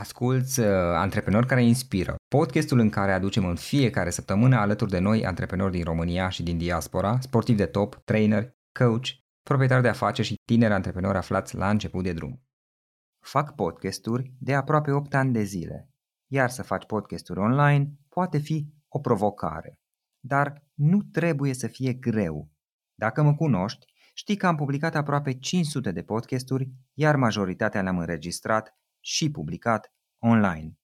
Asculți Antreprenori Care Inspiră, podcastul în care aducem în fiecare săptămână alături de noi antreprenori din România și din diaspora, sportivi de top, traineri, coach, proprietari de afaceri și tineri antreprenori aflați la început de drum. Fac podcasturi de aproape 8 ani de zile, iar să faci podcasturi online poate fi o provocare. Dar nu trebuie să fie greu. Dacă mă cunoști, știi că am publicat aproape 500 de podcasturi, iar majoritatea le-am înregistrat și publicat online.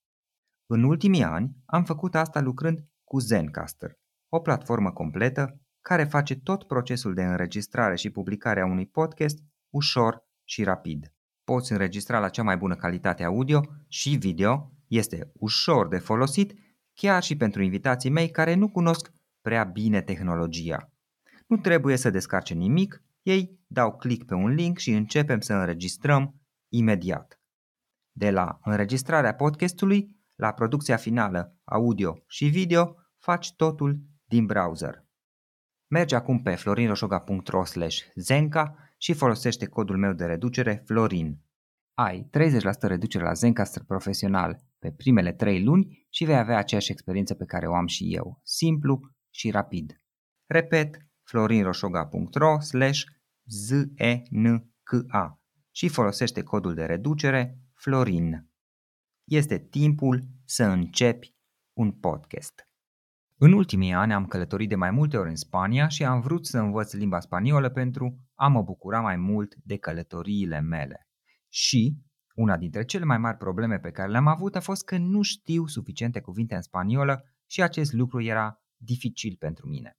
În ultimii ani am făcut asta lucrând cu Zencastr, o platformă completă care face tot procesul de înregistrare și publicare a unui podcast ușor și rapid. Poți înregistra la cea mai bună calitate audio și video, este ușor de folosit chiar și pentru invitații mei care nu cunosc prea bine tehnologia. Nu trebuie să descarce nimic, ei dau click pe un link și începem să înregistrăm imediat. De la înregistrarea podcastului la producția finală audio și video, faci totul din browser. Mergi acum pe florinroșoga.ro/zenca și folosește codul meu de reducere Florin. Ai 30% reducere la Zencastr Profesional pe primele 3 luni și vei avea aceeași experiență pe care o am și eu, simplu și rapid. Repet, florinroșoga.ro/zenca și folosește codul de reducere Florin. Este timpul să începi un podcast. În ultimii ani am călătorit de mai multe ori în Spania și am vrut să învăț limba spaniolă pentru a mă bucura mai mult de călătoriile mele. Și una dintre cele mai mari probleme pe care le-am avut a fost că nu știu suficiente cuvinte în spaniolă și acest lucru era dificil pentru mine.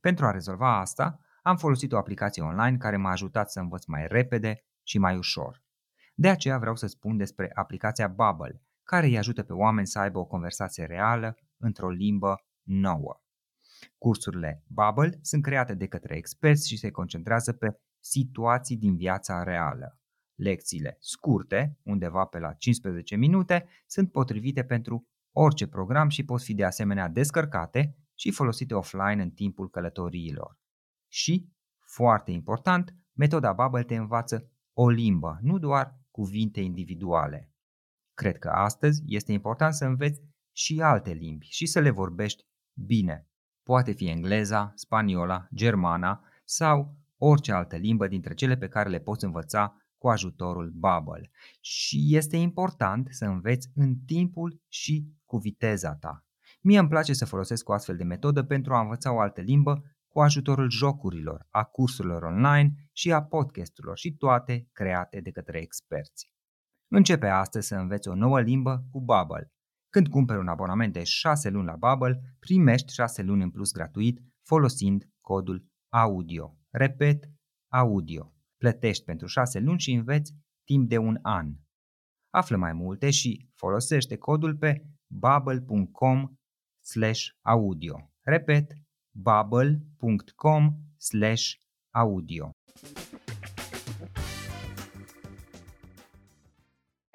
Pentru a rezolva asta, am folosit o aplicație online care m-a ajutat să învăț mai repede și mai ușor. De aceea vreau să spun despre aplicația Babbel, care îi ajută pe oameni să aibă o conversație reală într-o limbă nouă. Cursurile Babbel sunt create de către experți și se concentrează pe situații din viața reală. Lecțiile scurte, undeva pe la 15 minute, sunt potrivite pentru orice program și pot fi de asemenea descărcate și folosite offline în timpul călătoriilor. Și, foarte important, metoda Babbel te învață o limbă, nu doar cuvinte individuale. Cred că astăzi este important să înveți și alte limbi și să le vorbești bine. Poate fi engleza, spaniola, germana sau orice altă limbă dintre cele pe care le poți învăța cu ajutorul Babbel. Și este important să înveți în timpul și cu viteza ta. Mie îmi place să folosesc o astfel de metodă pentru a învăța o altă limbă cu ajutorul jocurilor, a cursurilor online și a podcasturilor și toate create de către experți. Începe astăzi să înveți o nouă limbă cu Babbel. Când cumperi un abonament de 6 luni la Babbel, primești 6 luni în plus gratuit folosind codul AUDIO. Repet, AUDIO. Plătești pentru 6 luni și înveți timp de un an. Află mai multe și folosește codul pe babbel.com/audio. Repet, babbel.com/audio.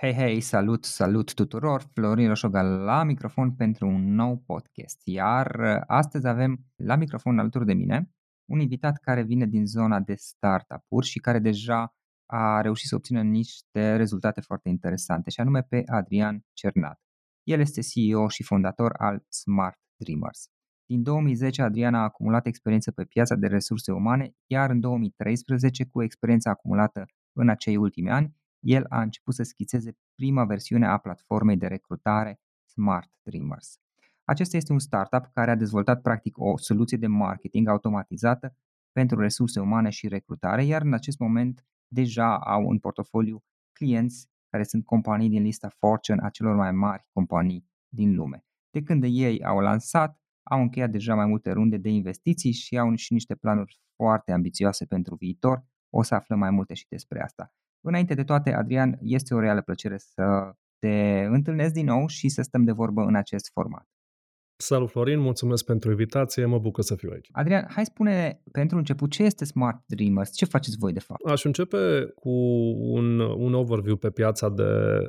Hei, hei, salut tuturor! Florin Roșoga la microfon pentru un nou podcast. Iar astăzi avem la microfon alături de mine un invitat care vine din zona de startup-uri și care deja a reușit să obțină niște rezultate foarte interesante, și anume pe Adrian Cernat. El este CEO și fondator al Smart Dreamers. Din 2010, Adrian a acumulat experiență pe piața de resurse umane, iar în 2013, cu experiența acumulată în acei ultimi ani, el a început să schițeze prima versiune a platformei de recrutare Smart Dreamers. Acesta este un startup care a dezvoltat practic o soluție de marketing automatizată pentru resurse umane și recrutare, iar în acest moment deja au în portofoliu clienți care sunt companii din lista Fortune a celor mai mari companii din lume. De când ei au lansat, au încheiat deja mai multe runde de investiții și au și niște planuri foarte ambițioase pentru viitor. O să aflăm mai multe și despre asta. Înainte de toate, Adrian, este o reală plăcere să te întâlnesc din nou și să stăm de vorbă în acest format. Salut, Florin, mulțumesc pentru invitație, mă bucur să fiu aici. Adrian, hai spune pentru început ce este Smart Dreamers, ce faceți voi de fapt? Aș începe cu un overview pe piața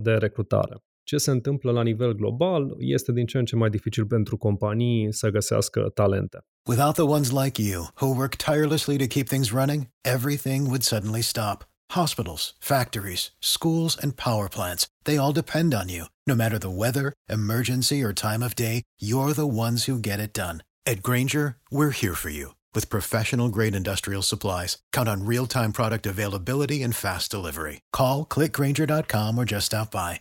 de recrutare. Ce se întâmplă la nivel global este din ce în ce mai dificil pentru companii să găsească talente. Without the ones like you, who work tirelessly to keep things running, everything would suddenly stop. Hospitals, factories, schools, and power plants, they all depend on you. No matter the weather, emergency, or time of day, you're the ones who get it done. At Grainger, we're here for you. With professional-grade industrial supplies, count on real-time product availability and fast delivery. Call, clickgrainger.com or just stop by.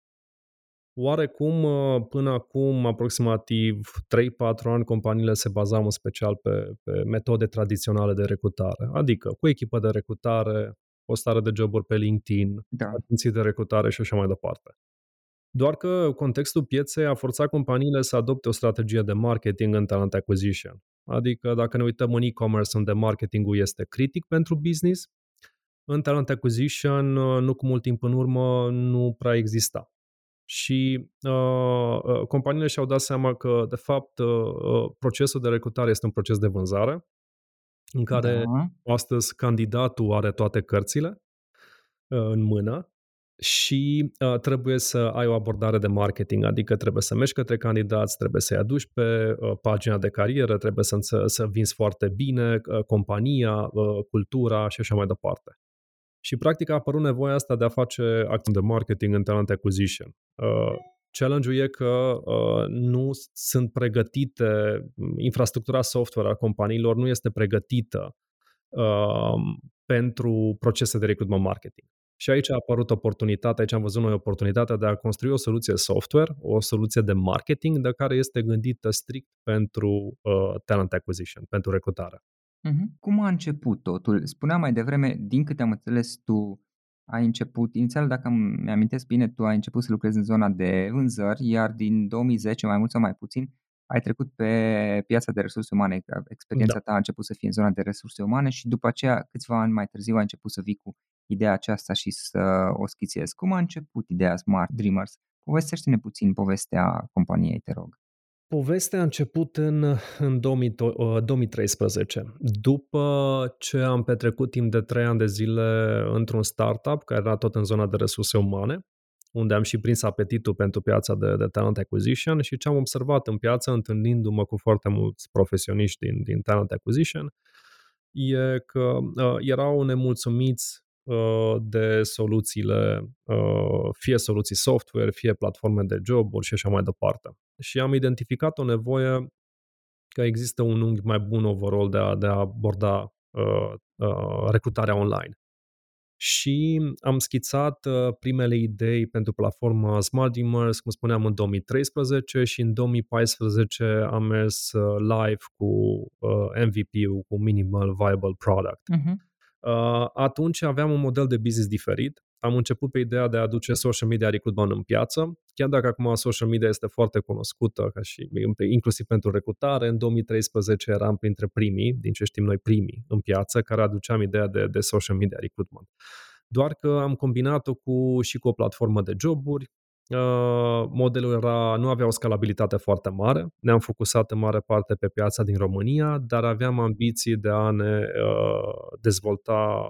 Oarecum, până acum, aproximativ 3-4 ani, companiile se bazau în special pe metode tradiționale de recrutare, adică cu echipă de recrutare, postare de joburi pe LinkedIn, agenții de recrutare și așa mai departe. Doar că contextul pieței a forțat companiile să adopte o strategie de marketing în talent acquisition. Adică dacă ne uităm în e-commerce, unde marketingul este critic pentru business, în talent acquisition, nu cu mult timp în urmă, nu prea exista. Și companiile și-au dat seama că, de fapt, procesul de recrutare este un proces de vânzare, în care astăzi candidatul are toate cărțile în mână și trebuie să ai o abordare de marketing, adică trebuie să mergi către candidați, trebuie să-i aduci pe pagina de carieră, trebuie să vinzi foarte bine compania, cultura și așa mai departe. Și practic a apărut nevoia asta de a face acțiuni de marketing în talent acquisition. Challenge-ul e că nu sunt pregătite, infrastructura software a companiilor nu este pregătită pentru procese de recruitment marketing. Și aici a apărut oportunitatea, aici am văzut noi oportunitatea de a construi o soluție software, o soluție de marketing, de care este gândită strict pentru talent acquisition, pentru recrutare. Cum a început totul? Spuneam mai devreme, din câte am înțeles, tu ai început, inițial, dacă îmi amintesc bine, tu ai început să lucrezi în zona de vânzări, iar din 2010, mai mult sau mai puțin, ai trecut pe piața de resurse umane. Experiența ta a început să fie în zona de resurse umane și după aceea, câțiva ani mai târziu, ai început să vii cu ideea aceasta și să o schițezi. Cum a început ideea Smart Dreamers? Povestește-ne puțin povestea companiei, te rog. Povestea a început în 2013, după ce am petrecut timp de 3 ani de zile într-un startup care era tot în zona de resurse umane, unde am și prins apetitul pentru piața de talent acquisition și ce am observat în piață, întâlnindu-mă cu foarte mulți profesioniști din talent acquisition, e că erau nemulțumiți de soluțiile, fie soluții software, fie platforme de joburi și așa mai departe. Și am identificat o nevoie că există un unghi mai bun overall de a aborda recrutarea online. Și am schițat primele idei pentru platforma Smart Dreamers, cum spuneam, în 2013 și în 2014 am mers live cu MVP-ul, cu Minimal Viable Product. Atunci aveam un model de business diferit. Am început pe ideea de a aduce social media recruitment în piață, chiar dacă acum social media este foarte cunoscută, ca și, inclusiv pentru recrutare. În 2013 eram printre primii, din ce știm noi primii în piață, care aduceam ideea de social media recruitment. Doar că am combinat-o și cu o platformă de joburi. Modelul nu avea o scalabilitate foarte mare, ne-am focusat în mare parte pe piața din România, dar aveam ambiții de a ne dezvolta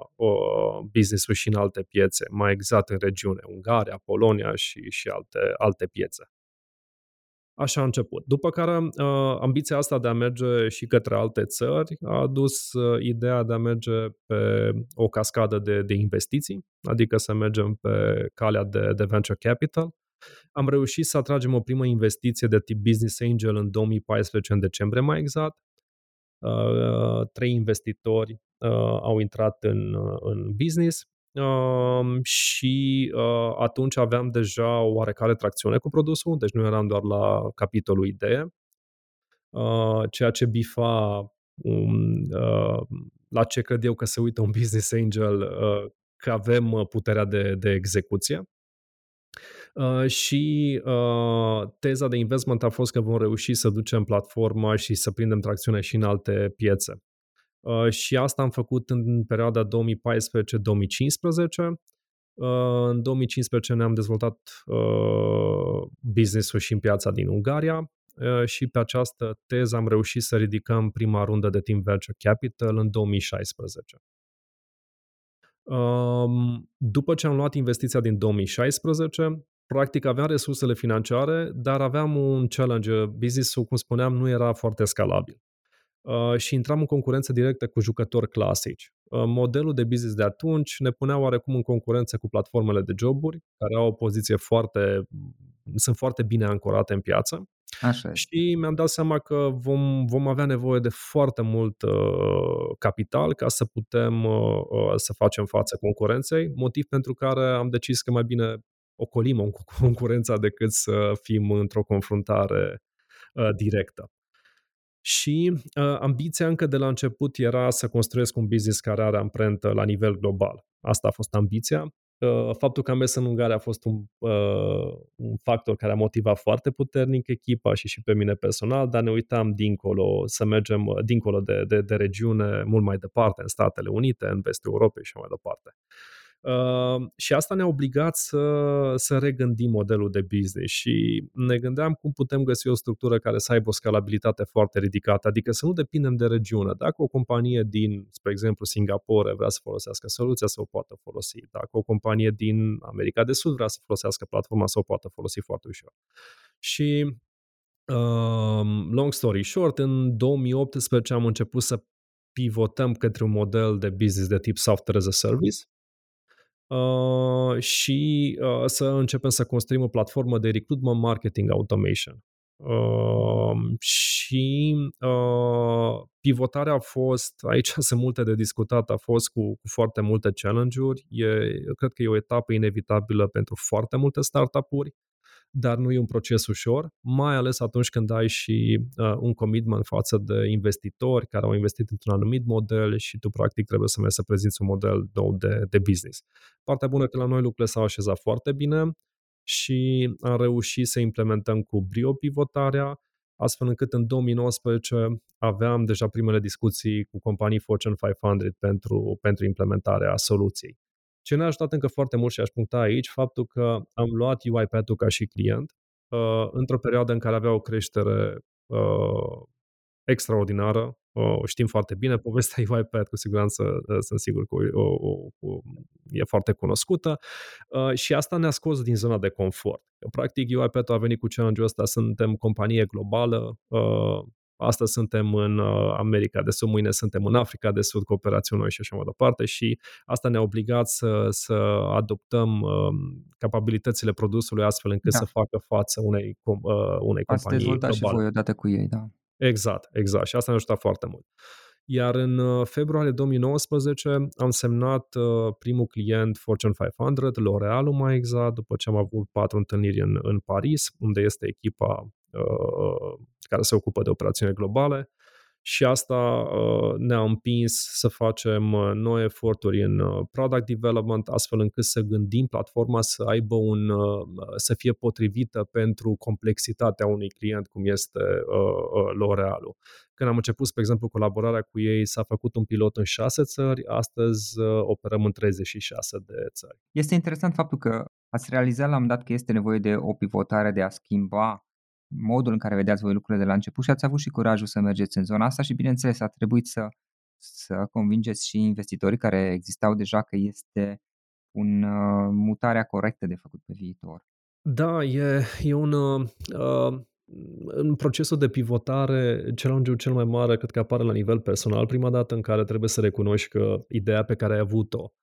business-ul și în alte piețe, mai exact în regiune, Ungaria, Polonia și alte piețe. Așa a început. După care ambiția asta de a merge și către alte țări a adus ideea de a merge pe o cascadă de investiții, adică să mergem pe calea de venture capital. Am reușit să atragem o primă investiție de tip Business Angel în 2014, în decembrie mai exact. 3 investitori au intrat în business și atunci aveam deja o oarecare tracțiune cu produsul, deci nu eram doar la capitolul idee, ceea ce bifa la ce cred eu că se uită un business angel, că avem puterea de execuție. Și teza de investment a fost că vom reuși să ducem platforma și să prindem tracțiune și în alte piețe. Și asta am făcut în perioada 2014-2015. În 2015 ne-am dezvoltat business-ul și în piața din Ungaria și pe această teză am reușit să ridicăm prima rundă de Team Venture Capital în 2016. După ce am luat investiția din 2016, practic aveam resursele financiare, dar aveam un challenge. Business-ul, cum spuneam, nu era foarte scalabil. Și intram în concurență directă cu jucători clasici. Modelul de business de atunci ne punea oarecum în concurență cu platformele de joburi, care au o poziție sunt foarte bine ancorate în piață. Așa. Și mi-am dat seama că vom avea nevoie de foarte mult capital ca să putem să facem față concurenței, motiv pentru care am decis că mai bine ocolim o concurență decât să fim într-o confruntare directă. Și ambiția încă de la început era să construiesc un business care are amprentă la nivel global. Asta a fost ambiția. Faptul că am mers în Ungaria a fost un factor care a motivat foarte puternic echipa și pe mine personal, dar ne uitam dincolo, să mergem dincolo de regiune, mult mai departe, în Statele Unite, în vestul Europei și mai departe. Și asta ne-a obligat să regândim modelul de business și ne gândeam cum putem găsi o structură care să aibă o scalabilitate foarte ridicată, adică să nu depindem de regiune. Dacă o companie din, spre exemplu, Singapore vrea să folosească soluția, să o poată folosi. Dacă o companie din America de Sud vrea să folosească platforma, să o poată folosi foarte ușor. Și long story short, în 2018 am început să pivotăm către un model de business de tip software as a service. Și să începem să construim o platformă de recruitment marketing automation. Pivotarea a fost, aici sunt multe de discutat, a fost cu foarte multe challenge-uri. Cred că e o etapă inevitabilă pentru foarte multe startup-uri, dar nu e un proces ușor, mai ales atunci când ai și un commitment față de investitori care au investit într-un anumit model și tu practic trebuie să mergi să prezinți un model nou de business. Partea bună că la noi lucrurile s-au așezat foarte bine și am reușit să implementăm cu brio pivotarea, astfel încât în 2019 aveam deja primele discuții cu companii Fortune 500 pentru implementarea soluției. Ce ne-a ajutat încă foarte mult și aș puncta aici, faptul că am luat UiPath-ul ca și client într-o perioadă în care avea o creștere extraordinară. O știm foarte bine, povestea UiPath, cu siguranță sunt sigur că e foarte cunoscută și asta ne-a scos din zona de confort. Practic UiPath-ul a venit cu challenge-ul ăsta, suntem companie globală, astăzi suntem în America de Sud, mâine suntem în Africa de Sud, cooperațiune și așa mai departe și asta ne-a obligat să adoptăm capabilitățile produsului astfel încât să facă față unei companii globale. Ați dezvoltat și voi odată cu ei, da. Exact. Și asta ne-a ajutat foarte mult. Iar în februarie 2019 am semnat primul client Fortune 500, L'Oréal mai exact, după ce am avut 4 întâlniri în Paris, unde este echipa care se ocupă de operațiuni globale și asta ne-a împins să facem noi eforturi în product development astfel încât să gândim platforma să aibă să fie potrivită pentru complexitatea unui client cum este L'Oréal-ul. Când am început, spre exemplu, colaborarea cu ei, s-a făcut un pilot în 6 țări, astăzi operăm în 36 de țări. Este interesant faptul că ați realizat la un moment dat că este nevoie de o pivotare, de a schimba modul în care vedeați voi lucrurile de la început și ați avut și curajul să mergeți în zona asta și bineînțeles a trebuit să convingeți și investitorii care existau deja că este mutarea corectă de făcut pe viitor. Da, e în procesul de pivotare challenge-ul cel mai mare cred că apare la nivel personal prima dată în care trebuie să recunoști că ideea pe care ai avut-o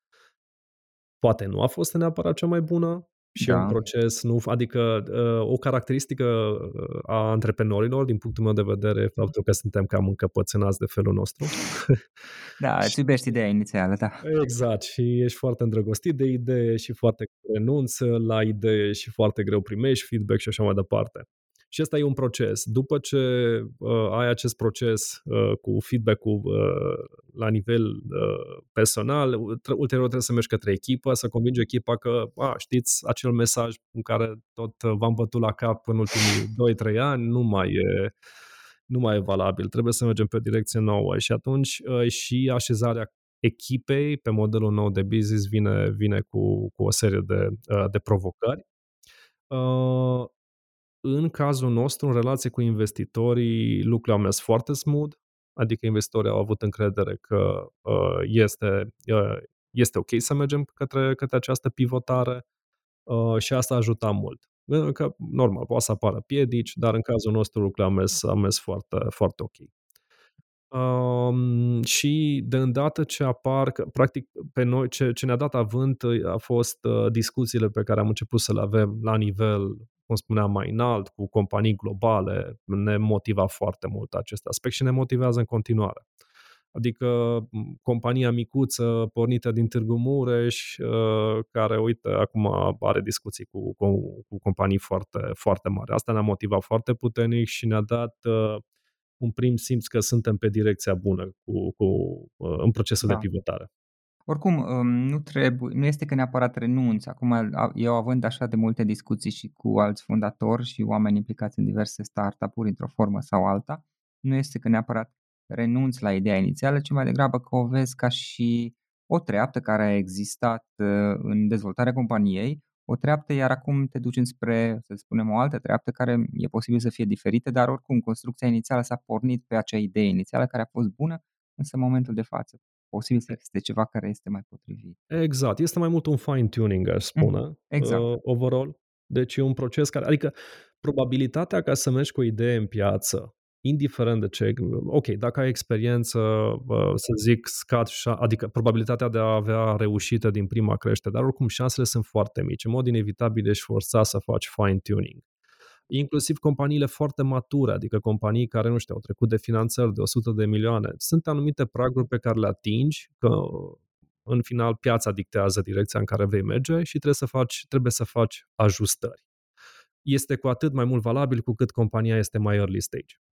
poate nu a fost neapărat cea mai bună. Și un proces, adică o caracteristică a antreprenorilor, din punctul meu de vedere, e faptul că suntem cam încăpățânați de felul nostru. Da, îți iubești ideea inițială, da. Exact, și ești foarte îndrăgostit de idee și foarte renunți la idee și foarte greu primești feedback și așa mai departe. Și ăsta e un proces. După ce ai acest proces cu feedback-ul la nivel personal, ulterior trebuie să mergi către echipă, să convingi echipa că, știți, acel mesaj cu care tot v-am bătut la cap în ultimii 2-3 ani nu mai e valabil. Trebuie să mergem pe o direcție nouă și atunci și așezarea echipei pe modelul nou de business vine cu o serie de provocări. În cazul nostru, în relație cu investitorii, lucrurile au mers foarte smooth, adică investitorii au avut încredere că este ok să mergem către această pivotare și asta a ajutat mult. Că, normal, poate să apară piedici, dar în cazul nostru lucrurile au mers foarte, foarte ok. Și de îndată ce apar, că, practic pe noi ce ne-a dat avânt a fost discuțiile pe care am început să le avem la nivel, cum spuneam, mai înalt, cu companii globale. Ne motiva foarte mult acest aspect și ne motivează în continuare. Adică compania micuță pornită din Târgu Mureș, care, uite, acum are discuții cu companii foarte, foarte mari. Asta ne-a motivat foarte puternic și ne-a dat un prim simț că suntem pe direcția bună în procesul de pivotare. Oricum, nu este că neapărat renunți. Acum, eu având așa de multe discuții și cu alți fondatori și oameni implicați în diverse startup-uri, într-o formă sau alta, nu este că neapărat renunți la ideea inițială, ci mai degrabă că o vezi ca și o treaptă care a existat în dezvoltarea companiei, o treaptă, iar acum te duci înspre, să spunem, o altă treaptă care e posibil să fie diferită, dar oricum construcția inițială s-a pornit pe acea idee inițială care a fost bună, însă în momentul de față posibil să existe ceva care este mai potrivit. Exact, este mai mult un fine-tuning, aș spune, exact. Overall. Deci e un proces care, adică probabilitatea ca să mergi cu o idee în piață, indiferent de ce, ok, dacă ai experiență, să zic, scad, adică probabilitatea de a avea reușită din prima crește, dar oricum șansele sunt foarte mici. În mod inevitabil ești forțat să faci fine-tuning. Inclusiv companiile foarte mature, adică companii care, nu știu, au trecut de finanțări de 100 de milioane, sunt anumite praguri pe care le atingi, că în final piața dictează direcția în care vei merge și trebuie să faci ajustări. Este cu atât mai mult valabil cu cât compania este mai early stage.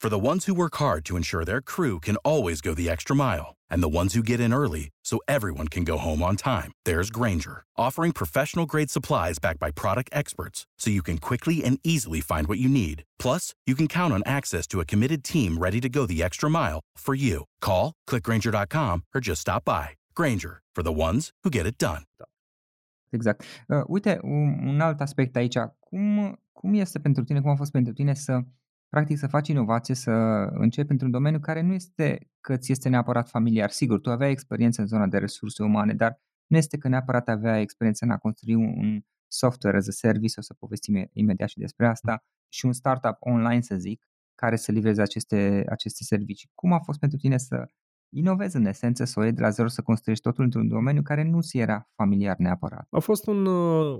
For the ones who work hard to ensure their crew can always go the extra mile, and the ones who get in early so everyone can go home on time, there's Grainger, offering professional-grade supplies backed by product experts so you can quickly and easily find what you need. Plus, you can count on access to a committed team ready to go the extra mile for you. Call, clickgrainger.com, or just stop by. Grainger, for the ones who get it done. Exact. Uite, un alt aspect aici. Cum este pentru tine, cum a fost pentru tine să... Practic să faci inovație, să începi într-un domeniu care nu este că ți este neapărat familiar. Sigur, tu aveai experiență în zona de resurse umane, dar nu este că neapărat aveai experiență în a construi un software as a service, o să povestim imediat și despre asta, și un startup online, să zic, care să livreze aceste servicii. Cum a fost pentru tine să inovezi în esență, să o iei de la zero, să construiești totul într-un domeniu care nu ți era familiar neapărat? A fost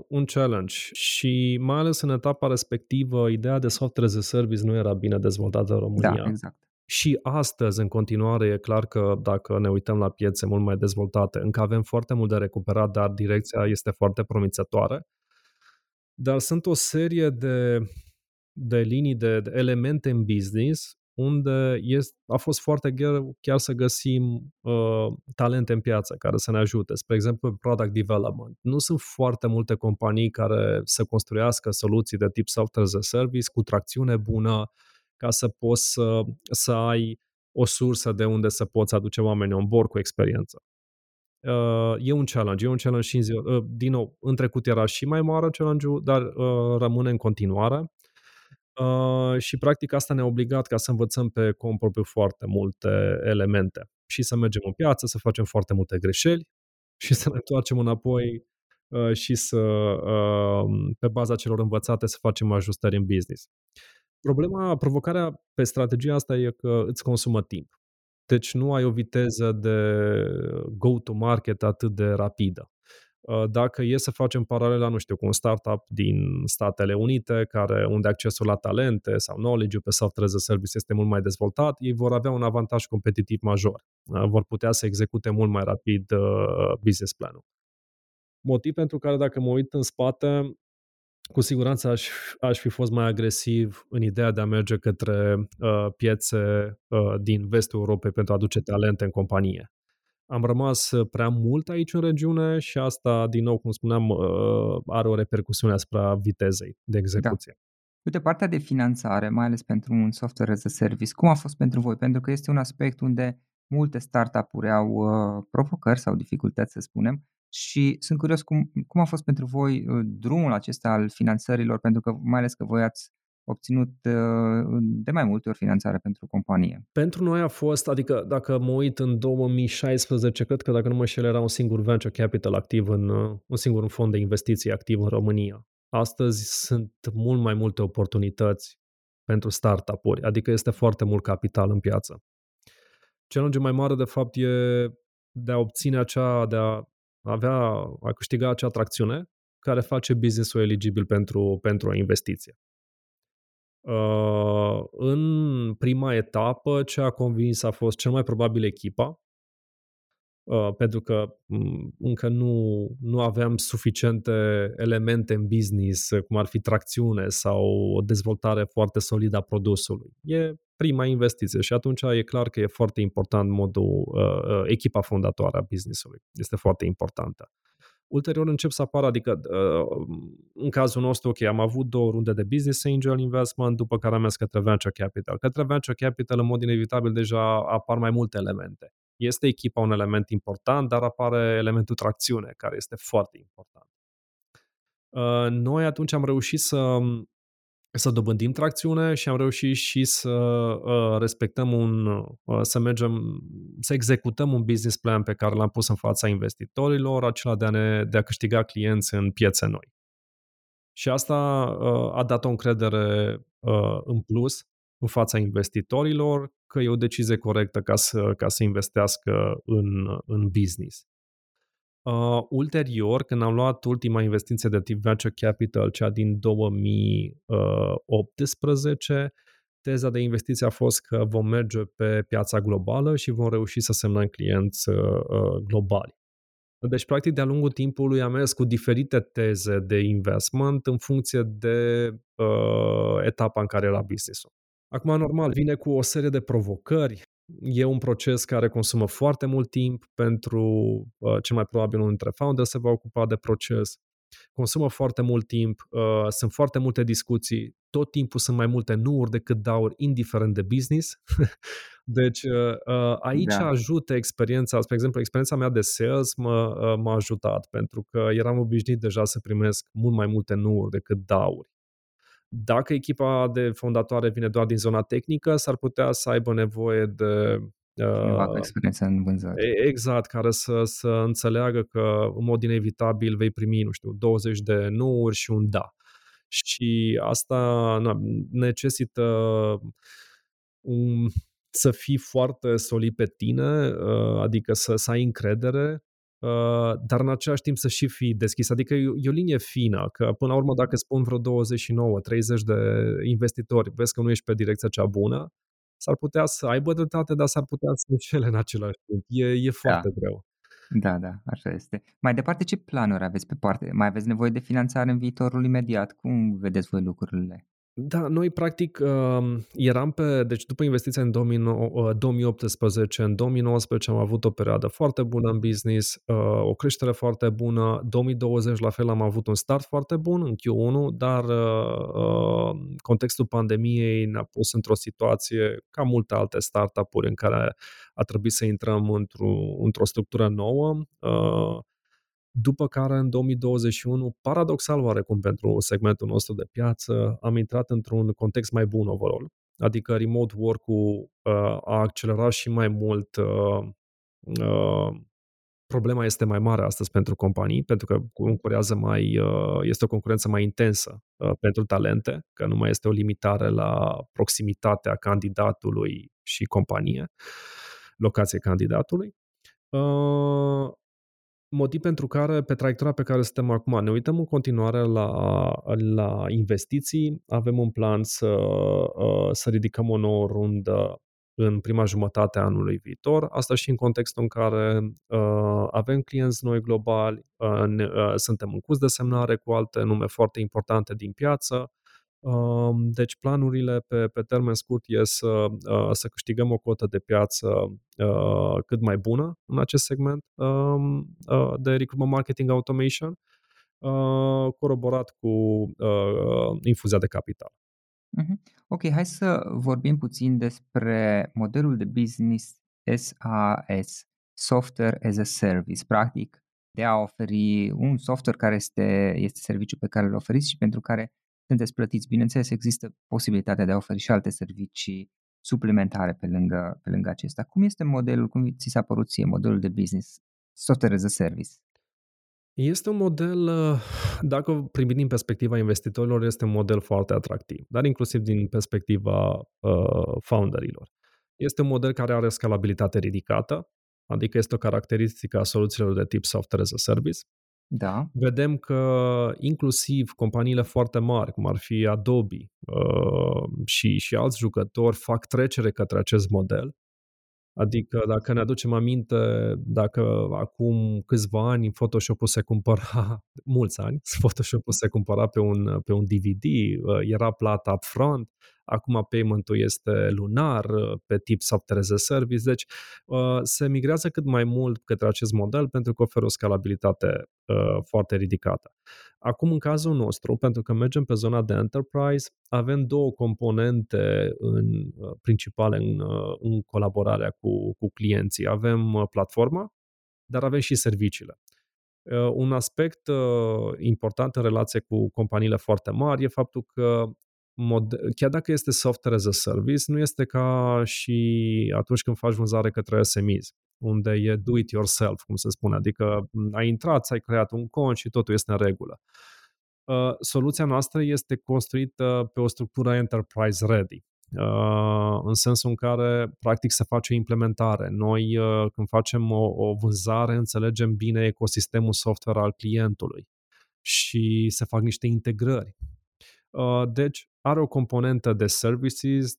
un challenge și mai ales în etapa respectivă, ideea de software as a service nu era bine dezvoltată în România. Da, exact. Și astăzi, în continuare, e clar că dacă ne uităm la piețe mult mai dezvoltate, încă avem foarte mult de recuperat, dar direcția este foarte promițătoare. Dar sunt o serie de linii, de elemente în business unde a fost foarte greu chiar să găsim talente în piață care să ne ajute. Spre exemplu, product development. Nu sunt foarte multe companii care să construiască soluții de tip software as a service cu tracțiune bună ca să poți să ai o sursă de unde să poți aduce oamenii on board cu experiență. E un challenge și în ziua. Din nou, în trecut era și mai mare challenge-ul, dar rămâne în continuare. Și practic asta ne-a obligat ca să învățăm pe cont propriu foarte multe elemente și să mergem în piață, să facem foarte multe greșeli și să ne întoarcem înapoi și să, pe baza celor învățate, să facem ajustări în business. Provocarea pe strategia asta e că îți consumă timp. Deci nu ai o viteză de go-to-market atât de rapidă. Dacă e să facem paralela, nu știu, cu un startup din Statele Unite, unde accesul la talente sau knowledge-ul pe software as a service este mult mai dezvoltat, ei vor avea un avantaj competitiv major. Vor putea să execute mult mai rapid business planul. Motiv pentru care, dacă mă uit în spate, cu siguranță aș fi fost mai agresiv în ideea de a merge către piețe din vestul Europei pentru a aduce talente în companie. Am rămas prea mult aici în regiune și asta, din nou, cum spuneam, are o repercusiune asupra vitezei de execuție. Da. Uite, partea de finanțare, mai ales pentru un software as a service, cum a fost pentru voi? Pentru că este un aspect unde multe startup-uri au provocări sau dificultăți, să spunem, și sunt curios cum a fost pentru voi drumul acesta al finanțărilor, pentru că mai ales că voi ați obținut de mai multe ori finanțare pentru companie. Pentru noi a fost, adică dacă mă uit în 2016, cred că dacă nu mă înșel era un singur venture capital activ, un singur fond de investiții activ în România. Astăzi sunt mult mai multe oportunități pentru startup-uri, adică este foarte mult capital în piață. Challenge-ul mai mare, de fapt, e de a obține a câștiga acea tracțiune care face business-ul eligibil pentru o investiție. În prima etapă, ce a convins a fost cel mai probabil echipa, pentru că încă nu aveam suficiente elemente în business, cum ar fi tracțiune sau o dezvoltare foarte solidă a produsului. E prima investiție și atunci e clar că e foarte important modul, echipa fondatoare a business-ului. Este foarte importantă. Ulterior încep să apară, adică în cazul nostru, ok, am avut 2 runde de business angel investment, după care am mers către venture capital. Către venture capital, în mod inevitabil, deja apar mai multe elemente. Este echipa un element important, dar apare elementul tracțiune, care este foarte important. Noi atunci am reușit să dobândim tracțiune și am reușit și să executăm un business plan pe care l-am pus în fața investitorilor, acela de a câștiga clienți în piețe noi. Și asta a dat o încredere în plus în fața investitorilor, că e o decizie corectă ca să investească în business. Ulterior, când am luat ultima investiție de tip venture capital, cea din 2018, teza de investiție a fost că vom merge pe piața globală și vom reuși să semnăm clienți globali. Deci, practic, de-a lungul timpului am mers cu diferite teze de investment în funcție de etapa în care era business-ul. Acum, normal, vine cu o serie de provocări. E un proces care consumă foarte mult timp pentru cel mai probabil unul dintre founders se va ocupa de proces. Consumă foarte mult timp, sunt foarte multe discuții, tot timpul sunt mai multe nu-uri decât da-uri, indiferent de business. Deci aici ajută experiența, spre exemplu, experiența mea de sales m-a ajutat pentru că eram obișnuit deja să primesc mult mai multe nu-uri decât da-uri. Dacă echipa de fondatoare vine doar din zona tehnică, s-ar putea să aibă nevoie de experiență în vânzare. Exact, care să înțeleagă că în mod inevitabil vei primi, 20 de nu-uri și un da. Și asta necesită să fii foarte solid pe tine, adică să ai încredere, dar în același timp să și fii deschis. Adică e o linie fină, că până la urmă dacă spun vreo 29-30 de investitori, vezi că nu ești pe direcția cea bună, s-ar putea să aibă dreptate, dar s-ar putea să înșele în același timp. E foarte greu. Da, așa este. Mai departe, ce planuri aveți pe parte? Mai aveți nevoie de finanțare în viitorul imediat? Cum vedeți voi lucrurile? Da, noi practic eram deci după investiția în 2018, în 2019 am avut o perioadă foarte bună în business, o creștere foarte bună, 2020 la fel am avut un start foarte bun în Q1, dar contextul pandemiei ne-a pus într-o situație ca multe alte startup-uri în care a trebuit să intrăm într-o structură nouă. După care, în 2021, paradoxal oarecum pentru segmentul nostru de piață, am intrat într-un context mai bun overall. Adică remote work-ul a accelerat și mai mult. Problema este mai mare astăzi pentru companii, pentru că este o concurență mai intensă pentru talente, că nu mai este o limitare la proximitatea candidatului și companie, locație candidatului. Motiv pentru care, pe traiectoria pe care suntem acum, ne uităm în continuare la investiții, avem un plan să ridicăm o nouă rundă în prima jumătate a anului viitor. Asta și în contextul în care avem clienți noi globali, suntem în curs de semnare cu alte nume foarte importante din piață. Deci planurile pe termen scurt e să câștigăm o cotă de piață cât mai bună în acest segment de recruitment marketing automation, coroborat cu infuzia de capital. Ok, hai să vorbim puțin despre modelul de business SaaS, Software as a Service, practic de a oferi un software care este serviciu pe care îl oferiți și pentru care sunteți plătiți. Bineînțeles, există posibilitatea de a oferi și alte servicii suplimentare pe lângă acesta. Cum este modelul, cum ți s-a părut ție modelul de business Software as a Service? Este un model, dacă privim din perspectiva investitorilor, este un model foarte atractiv, dar inclusiv din perspectiva founderilor. Este un model care are scalabilitate ridicată, adică este o caracteristică a soluțiilor de tip Software as a Service. Da. Vedem că inclusiv companiile foarte mari, cum ar fi Adobe și alți jucători, fac trecere către acest model. Adică dacă ne aducem aminte, dacă acum câțiva ani Photoshop-ul se cumpăra, mulți ani, Photoshop-ul se cumpăra pe un DVD, era plata upfront, acum payment-ul este lunar, pe tip Software as a Service, deci se migrează cât mai mult către acest model pentru că oferă o scalabilitate foarte ridicată. Acum, în cazul nostru, pentru că mergem pe zona de enterprise, avem două componente principale în colaborarea cu clienții. Avem platforma, dar avem și serviciile. Un aspect important în relație cu companiile foarte mari e faptul că chiar dacă este Software as a Service, nu este ca și atunci când faci vânzare către SMEs, unde e do it yourself, cum se spune, adică ai intrat, ai creat un cont și totul este în regulă. Soluția noastră este construită pe o structură enterprise ready, în sensul în care practic se face o implementare. Noi când facem o vânzare înțelegem bine ecosistemul software al clientului și se fac niște integrări. Deci are o componentă de services,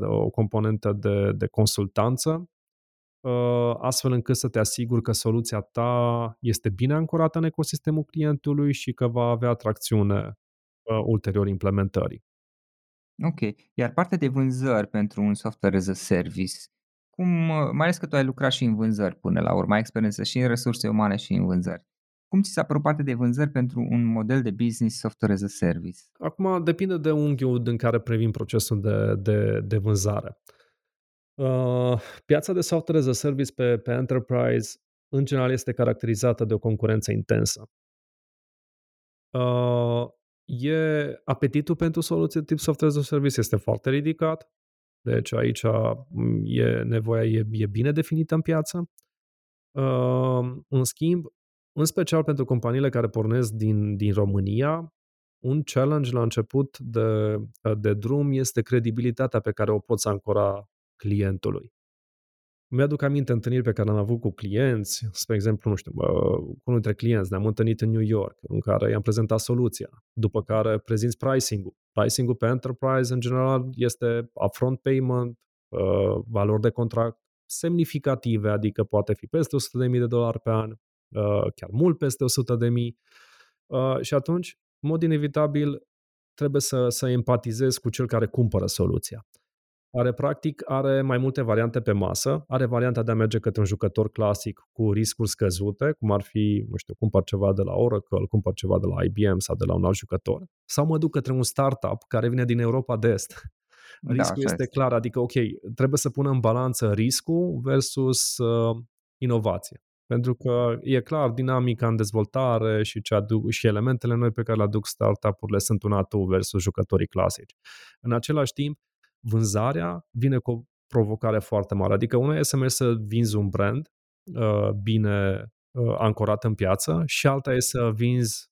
o componentă de consultanță, astfel încât să te asiguri că soluția ta este bine ancorată în ecosistemul clientului și că va avea tracțiune ulterior implementării. Ok. Iar partea de vânzări pentru un Software as a Service, mai ales că tu ai lucrat și în vânzări până la urmă, ai experiență și în resurse umane și în vânzări. Cum ți s-a părut partea de vânzări pentru un model de business Software as a Service? Acum depinde de unghiul din care privim procesul de vânzare. Piața de Software as a Service pe enterprise în general este caracterizată de o concurență intensă. Apetitul pentru soluții tip Software as a Service este foarte ridicat, deci aici nevoia e bine definită în piață. În schimb, în special pentru companiile care pornesc din România, un challenge la început de drum este credibilitatea pe care o poți ancora clientului. Mi-aduc aminte întâlniri pe care am avut cu clienți, spre exemplu, cu unul dintre clienți, ne-am întâlnit în New York, în care i-am prezentat soluția, după care prezinți pricing-ul. Pricing-ul pe enterprise, în general, este upfront payment, valori de contract semnificative, adică poate fi peste $100,000 pe an, chiar mult peste 100.000, și atunci, în mod inevitabil, trebuie să empatizezi cu cel care cumpără soluția. Practic are mai multe variante pe masă, are varianta de a merge către un jucător clasic cu riscuri scăzute, cum ar fi, cumpăr ceva de la Oracle, cumpăr ceva de la IBM sau de la un alt jucător, sau mă duc către un startup care vine din Europa de Est. Riscul este clar, adică, ok, trebuie să punem în balanță riscul versus inovație. Pentru că e clar, dinamica în dezvoltare și elementele noi pe care le aduc startup-urile sunt un atu versus jucătorii clasici. În același timp, vânzarea vine cu o provocare foarte mare. Adică una e să mergi să vinzi un brand bine ancorat în piață și alta e să vinzi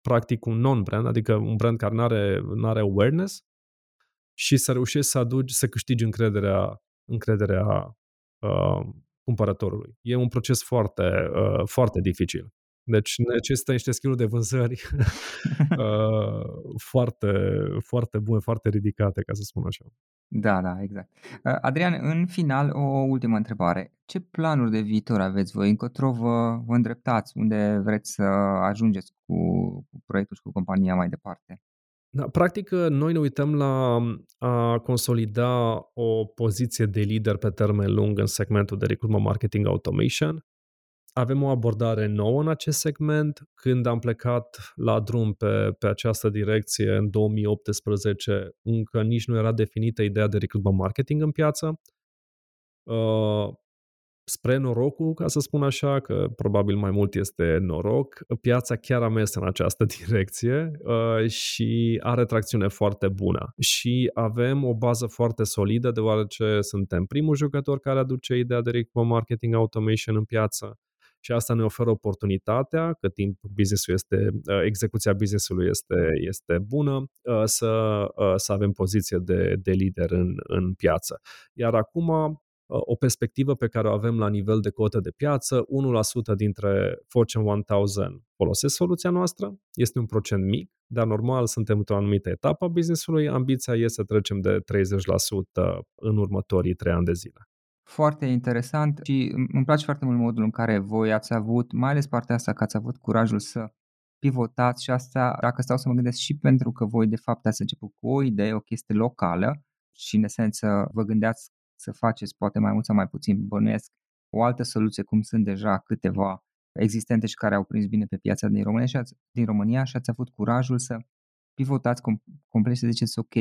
practic un non-brand, adică un brand care n-are awareness și să reușești să câștigi încrederea cumpărătorului. E un proces foarte, foarte dificil. Deci necesită niște skill-uri de vânzări foarte, foarte bune, foarte ridicate, ca să spun așa. Da, da, exact. Adrian, în final, o ultimă întrebare. Ce planuri de viitor aveți voi? Încotro vă îndreptați? Unde vreți să ajungeți cu proiectul și cu compania mai departe? Da, practic, noi ne uităm la a consolida o poziție de lider pe termen lung în segmentul de recruitment marketing automation. Avem o abordare nouă în acest segment. Când am plecat la drum pe această direcție în 2018, încă nici nu era definită ideea de recruitment marketing în piață. Spre norocul, ca să spun așa, că probabil mai mult este noroc, piața chiar a mers în această direcție și are tracțiune foarte bună. Și avem o bază foarte solidă, deoarece suntem primul jucător care aduce ideea de recruitment marketing automation în piață. Și asta ne oferă oportunitatea, cât timp execuția business-ului este bună, să avem poziție de lider în piață. Iar acum, o perspectivă pe care o avem la nivel de cotă de piață, 1% dintre Fortune 1000 folosesc soluția noastră, este un procent mic, dar normal suntem într-o anumită etapă a business-ului, ambiția este să trecem de 30% în următorii 3 ani de zile. Foarte interesant și îmi place foarte mult modul în care voi ați avut, mai ales partea asta, că ați avut curajul să pivotați și asta, dacă stau să mă gândesc, și pentru că voi de fapt ați început cu o idee, o chestie locală și în esență vă gândeați să faceți poate mai mult sau mai puțin, bănuiesc, o altă soluție cum sunt deja câteva existente și care au prins bine pe piața din România și ați avut curajul să pivotați complet și să ziceți ok,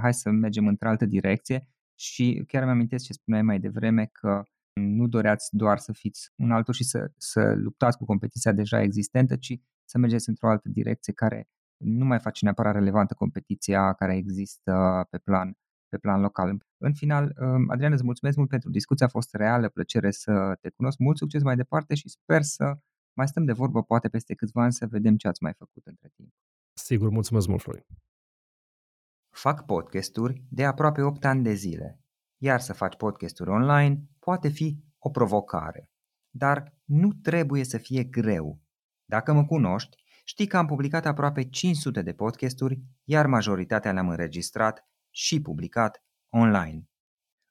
hai să mergem într-altă direcție. Și chiar îmi amintesc ce spuneai mai devreme, că nu doreați doar să fiți un altul și să luptați cu competiția deja existentă, ci să mergeți într-o altă direcție care nu mai face neapărat relevantă competiția care există pe plan local. În final, Adrian, îți mulțumesc mult pentru discuția, a fost reală plăcere să te cunosc, mult succes mai departe și sper să mai stăm de vorbă poate peste câțiva ani să vedem ce ați mai făcut între timp. Sigur, mulțumesc mult, Florin. Fac podcasturi de aproape 8 ani de zile, iar să faci podcasturi online poate fi o provocare. Dar nu trebuie să fie greu. Dacă mă cunoști, știi că am publicat aproape 500 de podcasturi, iar majoritatea le-am înregistrat și publicat online.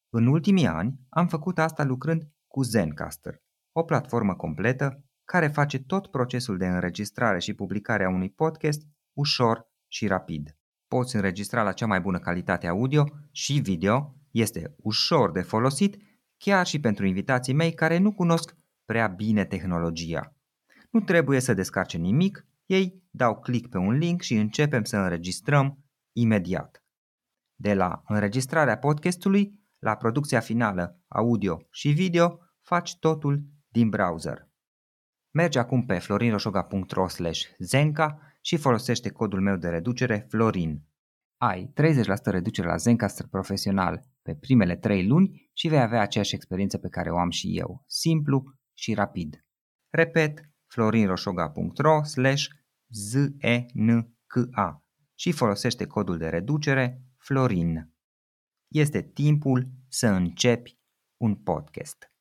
În ultimii ani am făcut asta lucrând cu Zencastr, o platformă completă care face tot procesul de înregistrare și publicare a unui podcast ușor și rapid. Poți înregistra la cea mai bună calitate audio și video, este ușor de folosit chiar și pentru invitații mei care nu cunosc prea bine tehnologia. Nu trebuie să descarce nimic, ei dau click pe un link și începem să înregistrăm imediat. De la înregistrarea podcastului la producția finală audio și video, faci totul din browser. Mergi acum pe florinroșoga.ro/zenca și folosește codul meu de reducere FLORIN. Ai 30% reducere la Zencastr Profesional pe primele 3 luni și vei avea aceeași experiență pe care o am și eu, simplu și rapid. Repet, florinroșoga.ro/zenca și folosește codul de reducere FLORIN. Este timpul să începi un podcast.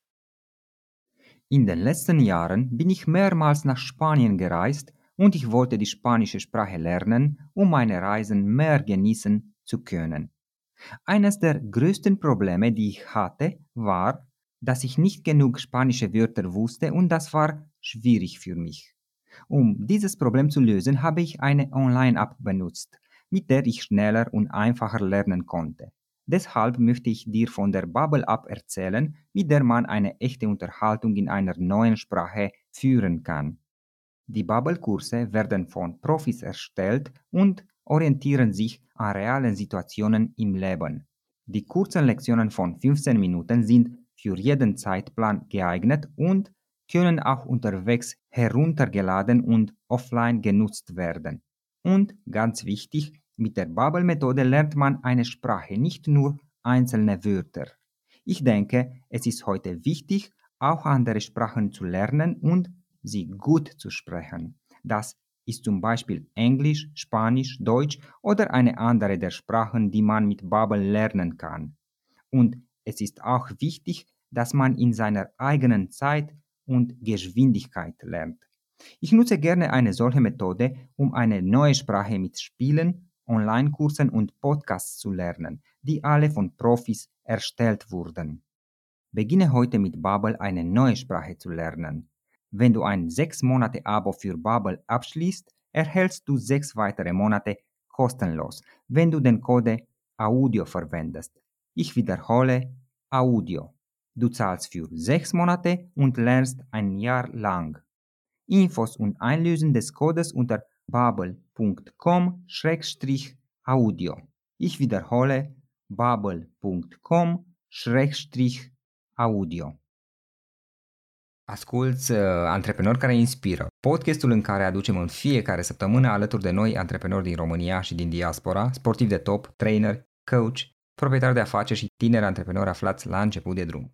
In den letzten Jahren bin ich mehrmals nach Spanien gereist und ich wollte die spanische Sprache lernen, um meine Reisen mehr genießen zu können. Eines der größten Probleme, die ich hatte, war, dass ich nicht genug spanische Wörter wusste und das war schwierig für mich. Um dieses Problem zu lösen, habe ich eine Online-App benutzt, mit der ich schneller und einfacher lernen konnte. Deshalb möchte ich dir von der Babbel-App erzählen, mit der man eine echte Unterhaltung in einer neuen Sprache führen kann. Die Babbel-Kurse werden von Profis erstellt und orientieren sich an realen Situationen im Leben. Die kurzen Lektionen von 15 Minuten sind für jeden Zeitplan geeignet und können auch unterwegs heruntergeladen und offline genutzt werden. Und ganz wichtig, mit der Babbel-Methode lernt man eine Sprache, nicht nur einzelne Wörter. Ich denke, es ist heute wichtig, auch andere Sprachen zu lernen und sie gut zu sprechen. Das ist zum Beispiel Englisch, Spanisch, Deutsch oder eine andere der Sprachen, die man mit Babbel lernen kann. Und es ist auch wichtig, dass man in seiner eigenen Zeit und Geschwindigkeit lernt. Ich nutze gerne eine solche Methode, um eine neue Sprache mit Spielen, Online-Kursen und Podcasts zu lernen, die alle von Profis erstellt wurden. Beginne heute mit Babbel eine neue Sprache zu lernen. Wenn du ein 6-Monate-Abo für Babbel abschließt, erhältst du 6 weitere Monate kostenlos, wenn du den Code AUDIO verwendest. Ich wiederhole, AUDIO. Du zahlst für 6 Monate und lernst ein Jahr lang. Infos und Einlösen des Codes unter babbel.com/audio. Ich wiederhole, babbel.com/audio. Asculți Antreprenori Care Inspiră, podcastul în care aducem în fiecare săptămână alături de noi antreprenori din România și din diaspora, sportivi de top, trainer, coach, proprietari de afaceri și tineri antreprenori aflați la început de drum.